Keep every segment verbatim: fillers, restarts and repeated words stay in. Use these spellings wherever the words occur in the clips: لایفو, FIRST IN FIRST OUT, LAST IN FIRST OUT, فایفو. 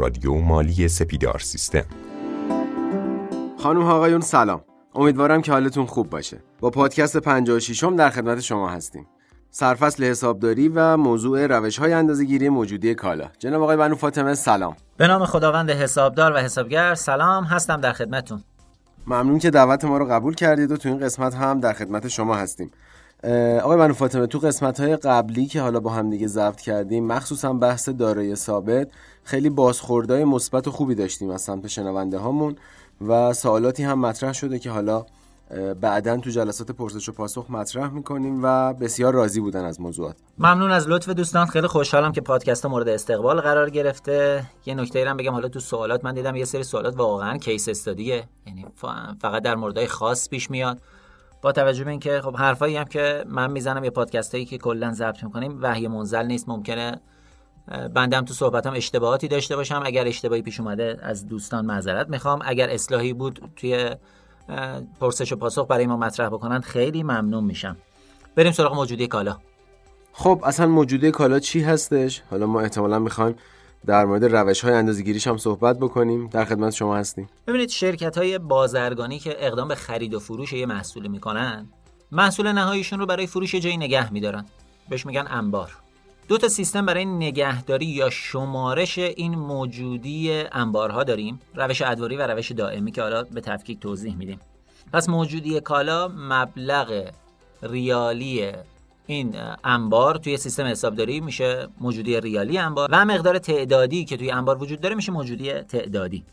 رادیو مالی سپیدار سیستم. خانم ها آقایون سلام. امیدوارم که حالتون خوب باشه. با پادکست پنجاه و ششم در خدمت شما هستیم. سرفصل حسابداری و موضوع روش‌های اندازه‌گیری موجودی کالا. جناب آقای بنو فاطمه سلام. به نام خداوند حسابدار و حسابگر سلام، هستم در خدمتتون. ممنون که دعوت ما رو قبول کردید و تو این قسمت هم در خدمت شما هستیم. آقای بنو فاطمه، تو قسمت‌های قبلی که حالا با هم دیگه ضبط کردیم، مخصوصا بحث دارایی ثابت، خیلی بازخوردهای مثبت و خوبی داشتیم از سمت شنونده‌هامون و سوالاتی هم مطرح شده که حالا بعداً تو جلسات پرسش و پاسخ مطرح می‌کنیم و بسیار راضی بودن از موضوعات. ممنون از لطف دوستان، خیلی خوشحالم که پادکست مورد استقبال قرار گرفته. یه نکته‌ای هم بگم، حالا تو سوالات من دیدم یه سری سوالات واقعاً کیس استادیه، یعنی فقط در موردهای خاص پیش میاد. با توجه به اینکه خب حرفایی هم که من میزنم یه پادکستایی که کلاً ضبط می‌کنیم وحی منزل نیست، ممکنه بندم تو صحبتام اشتباهاتی داشته باشم. اگر اشتباهی پیش اومده از دوستان معذرت می‌خوام. اگر اصلاحی بود توی پرسش و پاسخ برای ما مطرح بکنن خیلی ممنون میشم. بریم سراغ موجودی کالا. خب اصلا موجودی کالا چی هستش؟ حالا ما احتمالا میخوایم در مورد روش‌های اندازه‌گیریش هم صحبت بکنیم. در خدمت شما هستیم. ببینید شرکت‌های بازرگانی که اقدام به خرید و فروش یه محصول میکنن، محصول نهاییشون رو برای فروش جایی نگه میدارن، بهش میگن انبار. دو تا سیستم برای نگهداری یا شمارش این موجودی انبارها داریم، روش ادواری و روش دائمی که حالا به تفکیک توضیح میدیم. پس موجودی کالا مبلغ ریالی این انبار توی سیستم حسابداری میشه موجودی ریالی انبار و مقدار تعدادی که توی انبار وجود داره میشه موجودی تعدادی،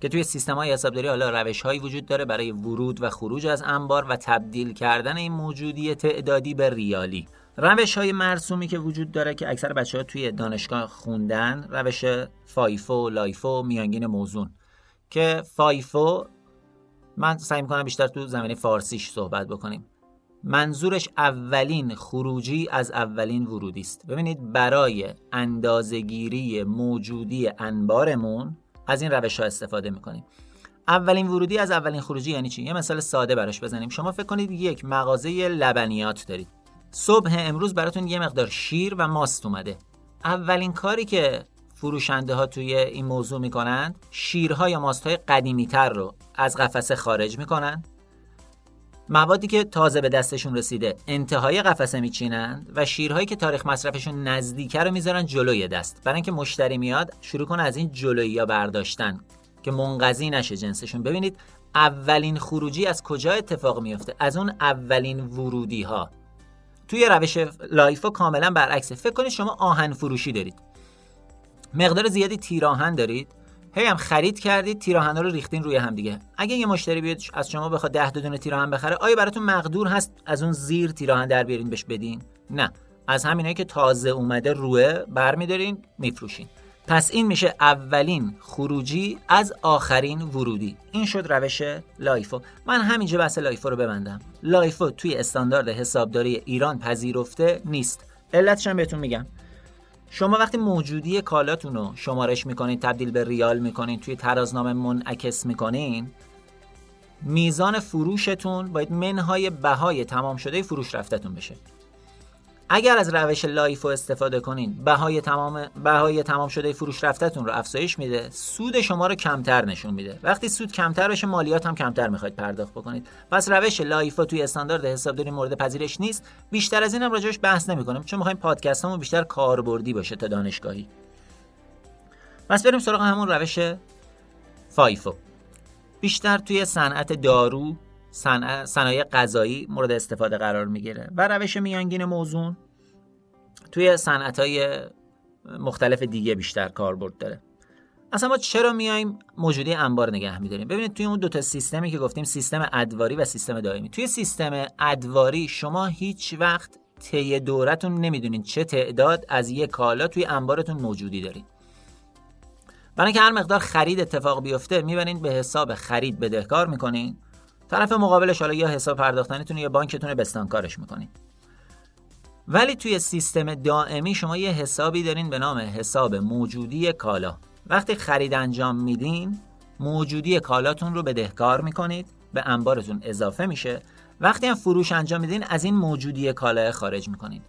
که توی سیستم‌های حسابداری حالا روش‌هایی وجود داره برای ورود و خروج از انبار و تبدیل کردن این موجودی تعدادی به ریالی. روش‌های مرسومی که وجود داره که اکثر بچه‌ها توی دانشگاه خوندن، روش فایفو، لایفو، میانگین موزون، که فایفو من سعی می‌کنم بیشتر تو زمینه فارسیش صحبت بکنیم. منظورش اولین خروجی از اولین ورودی است. ببینید برای اندازه‌گیری موجودی انبارمون از این روش‌ها استفاده می‌کنیم. اولین ورودی از اولین خروجی یعنی چی؟ یه مثال ساده براش بزنیم. شما فکر کنید یک مغازه لبنیات دارید. صبح امروز براتون یه مقدار شیر و ماست اومده. اولین کاری که فروشنده ها توی این موضوع میکنند، شیرها یا ماستهای قدیمی تر رو از قفسه خارج میکنند، موادی که تازه به دستشون رسیده انتهای قفسه میچینند و شیرهایی که تاریخ مصرفشون نزدیکه رو میذارن جلوی دست، برای اینکه مشتری میاد شروع کنه از این جلویی‌ها برداشتن که منقضی نشه جنسشون. ببینید اولین خروجی از کجا اتفاق میفته؟ از اون اولین ورودی ها. توی روش لایفو کاملا برعکسه. فکر کنید شما آهن فروشی دارید، مقدار زیادی تیراهن دارید، هی هم خرید کردید، تیراهن رو ریختین روی هم دیگه. اگه یه مشتری بیاد از شما بخواد ده دونه تیراهن بخره، آیا براتون مقدور هست از اون زیر تیراهن در بیارین بهش بدین؟ نه، از همینایی که تازه اومده روه برمی‌دارین میفروشین. پس این میشه اولین خروجی از آخرین ورودی. این شد روش لایفو. من همینجا بحث لایفو رو ببندم. لایفو توی استاندارد حسابداری ایران پذیرفته نیست. علتش هم بهتون میگم. شما وقتی موجودی کالاتون رو شمارش میکنین، تبدیل به ریال میکنین، توی ترازنامه منعکس میکنین، میزان فروشتون باید منهای بهای تمام شده فروش رفتتون بشه. اگر از روش لایفو استفاده کنین، بهای تمام بهای تمام شده فروش رفتتون رو افزایش میده، سود شما رو کمتر نشون میده. وقتی سود کمتر بشه، مالیات هم کمتر میخواید پرداخت بکنید. پس روش لایفو توی استاندارد حسابداری مورد پذیرش نیست. بیشتر از این هم راجعش بحث نمیکنم، چون میخوایم پادکستمون بیشتر کاربردی باشه تا دانشگاهی. پس بریم سراغ همون روش فایفو. بیشتر توی صنعت دارو، صنایع غذایی مورد استفاده قرار میگیره و روش میانگین موزون توی صنعت‌های مختلف دیگه بیشتر کاربرد داره. اصلا ما چرا میایم موجودی انبار نگه می‌داریم؟ ببینید توی اون دو تا سیستمی که گفتیم، سیستم ادواری و سیستم دائمی، توی سیستم ادواری شما هیچ وقت طی دورتون نمیدونید چه تعداد از یک کالا توی انبارتون موجودی دارید. برای اینکه هر مقدار خرید اتفاق بیفته، میبرین به حساب خرید بدهکار می‌کنین. طرف مقابلش حالا یا حساب پرداختنیتون یا بانکتون بستانکارش می‌کنین. ولی توی سیستم دائمی شما یه حسابی دارین به نام حساب موجودی کالا. وقتی خرید انجام میدین، موجودی کالاتون رو بدهکار میکنید، به انبارتون اضافه میشه. وقتی هم فروش انجام میدین، از این موجودی کالا خارج میکنید.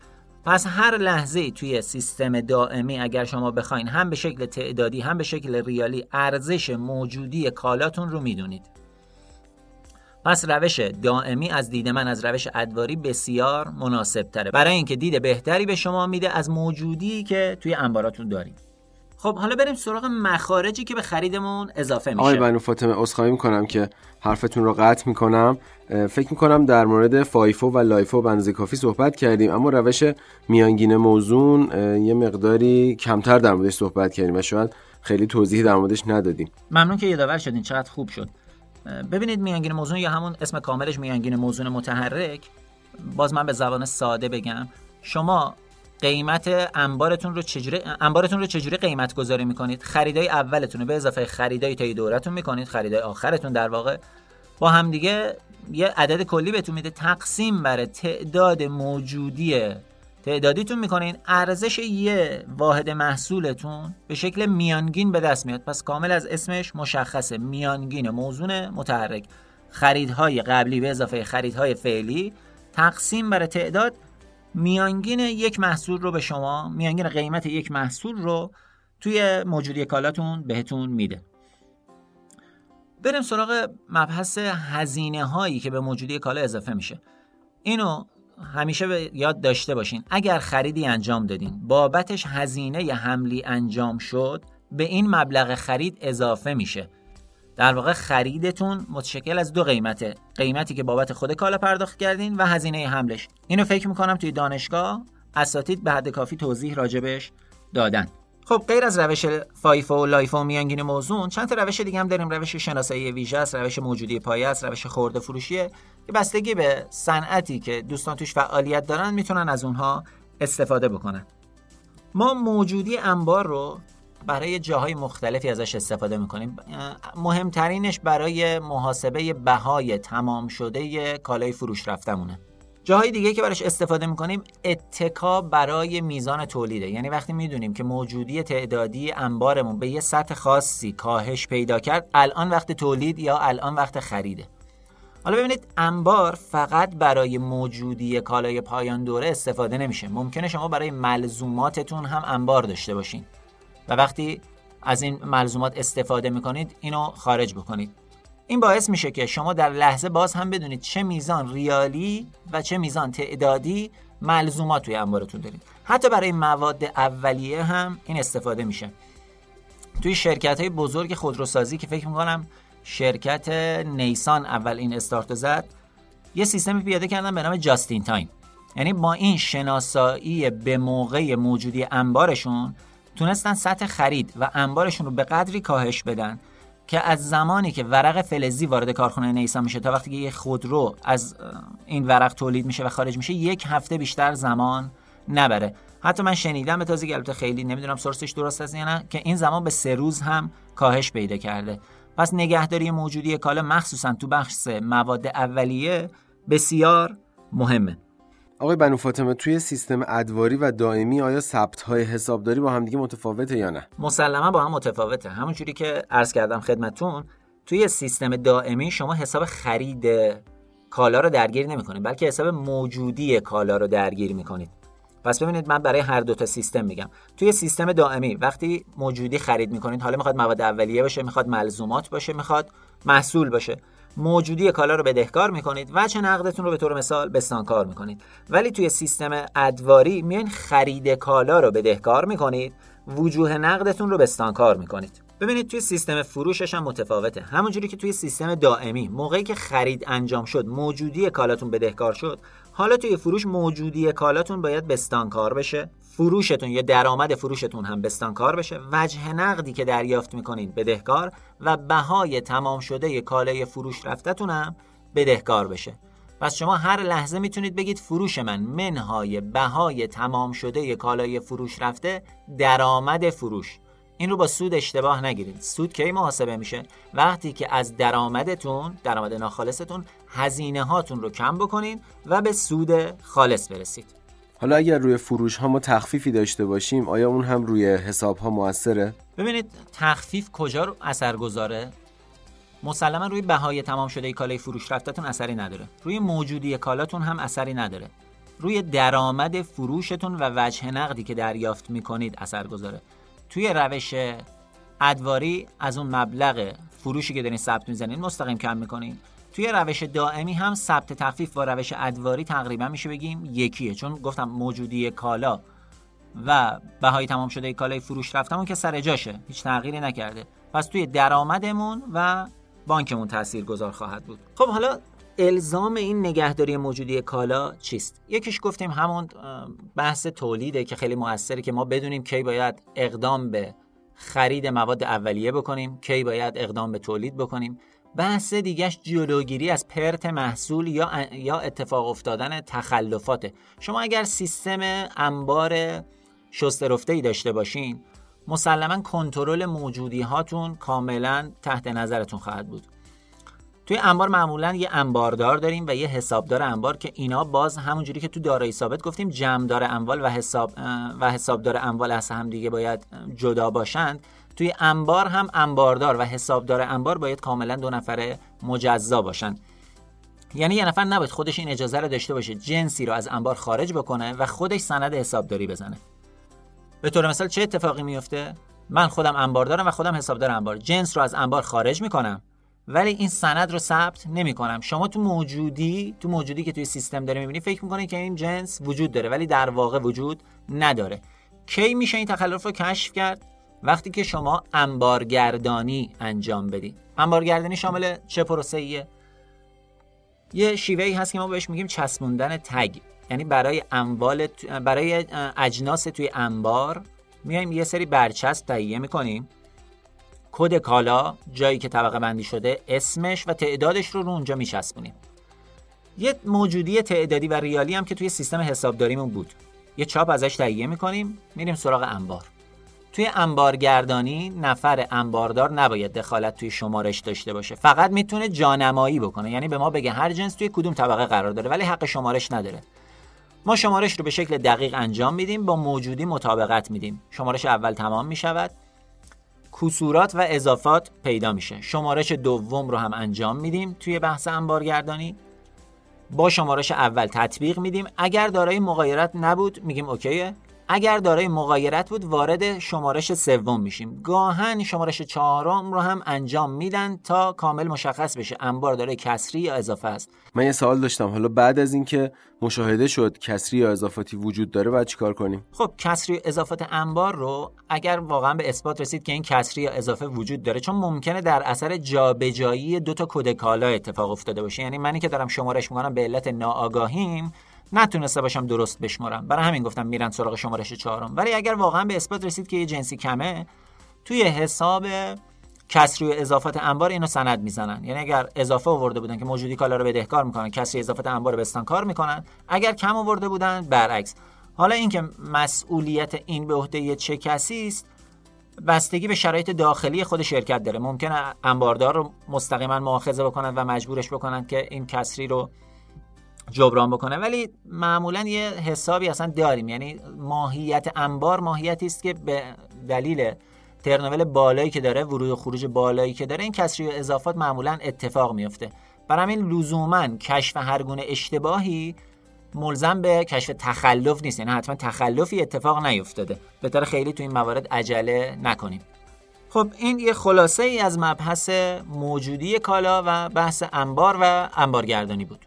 پس هر لحظه توی سیستم دائمی اگر شما بخواین هم به شکل تعدادی هم به شکل ریالی ارزش موجودی کالاتون رو میدونید. پس روش دائمی از دید من از روش ادواری بسیار مناسب تره، برای اینکه دید بهتری به شما میده از موجودی که توی انباراتون دارید. خب حالا بریم سراغ مخارجی که به خریدمون اضافه میشه. آقای بنو فاطمه عذرخواهی میکنم که حرفتون رو قطع میکنم. فکر میکنم در مورد فایفو و لایفو بنز کافی صحبت کردیم، اما روش میانگین موزون یه مقداری کمتر در موردش صحبت کردیم و شاید خیلی توضیح در موردش ندادیم. ممنون که یادآور شدین، چقدر خوب شد. ببینید میانگین موزون یا همون اسم کاملش میانگین موزون متحرک، باز من به زبان ساده بگم، شما قیمت انبارتون رو چجوری انبارتون رو چجوری قیمت گذاری میکنید؟ خریدای اولتون رو به اضافه خریدای تای دورتون میکنید، خریدای آخرتون در واقع با هم دیگه یه عدد کلی بهتون میده، تقسیم بر تعداد موجودی تعدادیتون میکنین، ارزش یه واحد محصولتون به شکل میانگین به دست میاد. پس کامل از اسمش مشخصه، میانگین موزون متحرک، خریدهای قبلی به اضافه خریدهای فعلی تقسیم بر تعداد میانگین یک محصول رو به شما، میانگین قیمت یک محصول رو توی موجودی کالاتون بهتون میده. بریم سراغ مبحث هزینه هایی که به موجودی کالا اضافه میشه. اینو همیشه به یاد داشته باشین، اگر خریدی انجام دادین بابتش هزینه ی حملی انجام شد، به این مبلغ خرید اضافه میشه. در واقع خریدتون متشکل از دو قیمته، قیمتی که بابت خود کالا پرداخت کردین و هزینه حملش. اینو فکر میکنم توی دانشگاه اساتید به حد کافی توضیح راجبش دادن. خب غیر از روش فایفو و لایفو میانگین موزون، چند تا روش دیگه هم داریم. روش شناسایی ویژه است، روش موجودی پایه است، روش خرده فروشیه که بستگی به صنعتی که دوستان توش فعالیت دارن میتونن از اونها استفاده بکنن. ما موجودی انبار رو برای جاهای مختلفی ازش استفاده میکنیم. مهمترینش برای محاسبه بهای تمام شده کالای فروش رفتمونه. جاهای دیگه که براش استفاده میکنیم اتکا برای میزان تولیده، یعنی وقتی میدونیم که موجودی تعدادی انبارمون به یه سطح خاصی کاهش پیدا کرد، الان وقت تولید یا الان وقت خریده. حالا ببینید انبار فقط برای موجودی کالای پایان دوره استفاده نمیشه، ممکنه شما برای ملزوماتتون هم انبار داشته باشین و وقتی از این ملزومات استفاده میکنید اینو خارج بکنید. این باعث میشه که شما در لحظه باز هم بدونید چه میزان ریالی و چه میزان تعدادی ملزومات توی انبارتون دارید. حتی برای مواد اولیه هم این استفاده میشه. توی شرکت‌های بزرگ خودروسازی که فکر میکنم شرکت نیسان اول این استارت زد، یه سیستمی پیاده کردن به نام جاستین تایم، یعنی با این شناسایی به موقع موجودی انبارشون تونستن سطح خرید و انبارشون رو به قدری کاهش بدن که از زمانی که ورق فلزی وارد کارخانه نیسان میشه تا وقتی که یه خودرو از این ورق تولید میشه و خارج میشه یک هفته بیشتر زمان نبره. حتی من شنیدم به تازگی، البته خیلی نمیدونم سورسش درست هست یا نه، که این زمان به سه روز هم کاهش پیدا کرده. پس نگهداری موجودی کالا مخصوصا تو بخش مواد اولیه بسیار مهمه. آقای بنو فاطمه، توی سیستم ادواری و دائمی آیا ثبت‌های حسابداری با هم دیگه متفاوته یا نه؟ مسلماً با هم متفاوته. همونجوری که عرض کردم خدمتتون، توی سیستم دائمی شما حساب خرید کالا رو درگیر نمی‌کنید، بلکه حساب موجودی کالا رو درگیر می‌کنید. پس ببینید من برای هر دو تا سیستم میگم. توی سیستم دائمی وقتی موجودی خرید می‌کنید، حالا می‌خواد مواد اولیه باشه، می‌خواد ملزومات باشه، می‌خواد محصول باشه، موجودی کالا رو بدهکار میکنید و چه نقدتون رو به طور مثال بستانکار میکنید. ولی توی سیستم ادواری میان خرید کالا رو بدهکار میکنید، وجوه نقدتون رو بستانکار میکنید. ببینید توی سیستم فروشش هم متفاوته. همونجوری که توی سیستم دائمی موقعی که خرید انجام شد موجودی کالاتون بدهکار شد، حالا توی فروش موجودی کالاتون باید بستانکار بشه، فروشتون یا درآمد فروشتون هم بستانکار بشه، وجه نقدی که دریافت میکنید بدهکار و بهای تمام شده کالای فروش رفتتون هم بدهکار بشه. پس شما هر لحظه میتونید بگید فروش من منهای بهای تمام شده کالای فروش رفته درآمد فروش. این رو با سود اشتباه نگیرید. سود کی محاسبه میشه؟ وقتی که از درآمدتون، درآمد ناخالصتون، هزینه هاتون رو کم بکنید و به سود خالص برسید. حالا اگر روی فروش ها ما تخفیفی داشته باشیم، آیا اون هم روی حساب ها موثره؟ ببینید تخفیف کجا رو اثر گذاره؟ مسلما روی بهای تمام شده کالای فروش رفتتون اثری نداره، روی موجودی کالاتون هم اثری نداره. روی درآمد فروشتون و وجه نقدی که دریافت میکنید اثر گذاره. توی روش ادواری از اون مبلغ فروشی که دارین ثبت میزنین مستقیم کم میکنین. توی روش دائمی هم ثبت تخفیف با روش ادواری تقریبا میشه بگیم یکیه، چون گفتم موجودی کالا و بهای تمام شده کالای فروش رفتمون که سر جاشه، هیچ تغییری نکرده. پس توی درآمدمون و بانکمون تاثیرگذار خواهد بود. خب حالا الزام این نگهداری موجودی کالا چیست؟ یکیش گفتیم همون بحث تولیده که خیلی مؤثره، که ما بدونیم کی باید اقدام به خرید مواد اولیه بکنیم، کی باید اقدام به تولید بکنیم. بحث دیگهش جلوگیری از پرت محصول یا یا اتفاق افتادن تخلفاته. شما اگر سیستم انبار شسته رفته‌ای داشته باشین، مسلماً کنترل موجودی هاتون کاملاً تحت نظرتون خواهد بود. توی انبار معمولاً یه انباردار داریم و یه حسابدار انبار، که اینا باز همونجوری که تو دارایی ثابت گفتیم جمعدار اموال و حساب و حسابدار اموال از هم دیگه باید جدا باشند. توی انبار هم انباردار و حسابدار انبار باید کاملا دو نفر مجزا باشن. یعنی یه نفر نباید خودش این اجازه رو داشته باشه جنسی رو از انبار خارج بکنه و خودش سند حسابداری بزنه. به طور مثال چه اتفاقی میفته؟ من خودم انباردارم و خودم حسابدار انبار، جنس رو از انبار خارج میکنم ولی این سند رو ثبت نمیکنم. شما تو موجودی تو موجودی که توی سیستم داره میبینی فکر میکنی که این جنس وجود داره ولی در واقع وجود نداره. کی میشه این تخلف رو کشف کرد؟ وقتی که شما انبارگردانی انجام بدی. انبارگردانی شامل چه پروسه‌ایه؟ یه شیوه‌ای هست که ما بهش میگیم چسبوندن تگ. یعنی برای اموال برای اجناس توی انبار میایم یه سری برچسب تهیه میکنیم، کد کالا، جایی که طبقه بندی شده، اسمش و تعدادش رو رو اونجا میچسبونیم. یه موجودی تعدادی و ریالی هم که توی سیستم حسابداریمون بود، یه چاپ ازش تهیه میکنیم، میریم سراغ انبار. توی انبارگردانی نفر انباردار نباید دخالت توی شمارش داشته باشه، فقط میتونه جانمایی بکنه، یعنی به ما بگه هر جنس توی کدوم طبقه قرار داره ولی حق شمارش نداره. ما شمارش رو به شکل دقیق انجام میدیم، با موجودی مطابقت میدیم. شمارش اول تمام میشود، کسورات و اضافات پیدا میشه. شمارش دوم رو هم انجام میدیم توی بحث انبارگردانی، با شمارش اول تطبیق میدیم. اگر دارای مغایرت نبود میگیم اوکیه، اگر دارای مغایرت بود وارد شمارش سوم میشیم. گاهن شمارش چهارم رو هم انجام میدن تا کامل مشخص بشه انبار داره کسری یا اضافه است. من یه سوال داشتم، حالا بعد از اینکه مشاهده شد کسری یا اضافاتی وجود داره بعد چیکار کنیم؟ خب کسری یا اضافات انبار رو اگر واقعا به اثبات رسید که این کسری یا اضافه وجود داره، چون ممکنه در اثر جابجایی دو تا کد کالا اتفاق افتاده باشه، یعنی منی که دارم شمارش میکنم به علت ناآگاهیم نتونسته باشم درست بشمارم، برای همین گفتم میرن سراغ شمارش چهارم. ولی اگر واقعا به اثبات رسید که یه جنسی کمه، توی حساب کسری و اضافات انبار اینو سند میزنن. یعنی اگر اضافه آورده بودن که موجودی کالا رو بدهکار میکنن، کسری اضافات انبار رو بستانکار میکنن. اگر کم آورده بودن برعکس. حالا اینکه مسئولیت این به عهده چه کسی است بستگی به شرایط داخلی خود شرکت داره. ممکنه انباردار رو مستقیما مؤاخذه بکنن و مجبورش بکنن که این کسری رو جبران بکنه، ولی معمولا یه حسابی اصلا داریم. یعنی ماهیت انبار ماهیتی است که به دلیل ترنول بالایی که داره، ورود و خروج بالایی که داره، این کسری و اضافات معمولا اتفاق میفته. برای همین لزوما کشف هر گونه اشتباهی ملزم به کشف تخلف نیست، یعنی حتما تخلفی اتفاق نیفتاده. بهتره خیلی تو این موارد عجله نکنیم. خب این یه خلاصه ای از مبحث موجودی کالا و بحث انبار و انبارگردانی بود.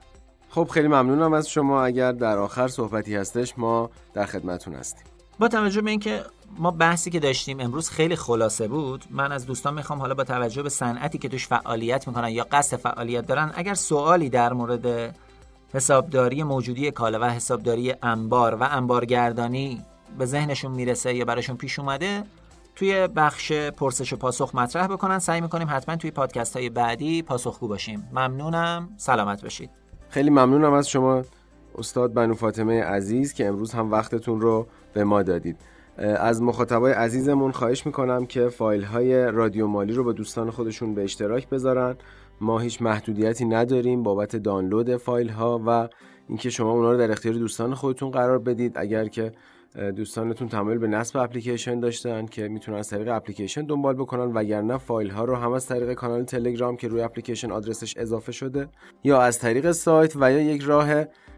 خب خیلی ممنونم از شما. اگر در آخر صحبتی هستش ما در خدمتتون هستیم. با توجه به اینکه ما بحثی که داشتیم امروز خیلی خلاصه بود، من از دوستان میخوام حالا با توجه به صنعتی که توش فعالیت میکنن یا قصد فعالیت دارن، اگر سوالی در مورد حسابداری موجودی کالا و حسابداری انبار و انبارگردانی به ذهنشون میرسه یا براشون پیش اومده، توی بخش پرسش و پاسخ مطرح بکنن. سعی میکنیم حتما توی پادکست های بعدی پاسخگو باشیم. ممنونم، سلامت باشید. خیلی ممنونم از شما استاد بنو فاطمه عزیز که امروز هم وقتتون رو به ما دادید. از مخاطبای عزیزمون خواهش میکنم که فایل‌های رادیو مالی رو با دوستان خودشون به اشتراک بذارن. ما هیچ محدودیتی نداریم بابت دانلود فایل‌ها و اینکه شما اونا رو در اختیار دوستان خودتون قرار بدید. اگر که دوستانتون تمایل به نصب اپلیکیشن داشتن که میتونن از طریق اپلیکیشن دنبال بکنن، وگرنه فایل ها رو هم از طریق کانال تلگرام که روی اپلیکیشن آدرسش اضافه شده، یا از طریق سایت، و یا یک راه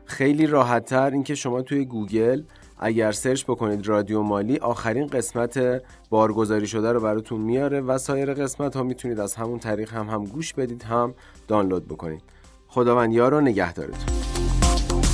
خیلی راحت‌تر اینکه شما توی گوگل اگر سرچ بکنید رادیو مالی، آخرین قسمت بارگذاری شده رو براتون میاره و سایر قسمت ها میتونید از همون طریق هم هم گوش بدید هم دانلود بکنید. خداوند یار و نگهدارتون.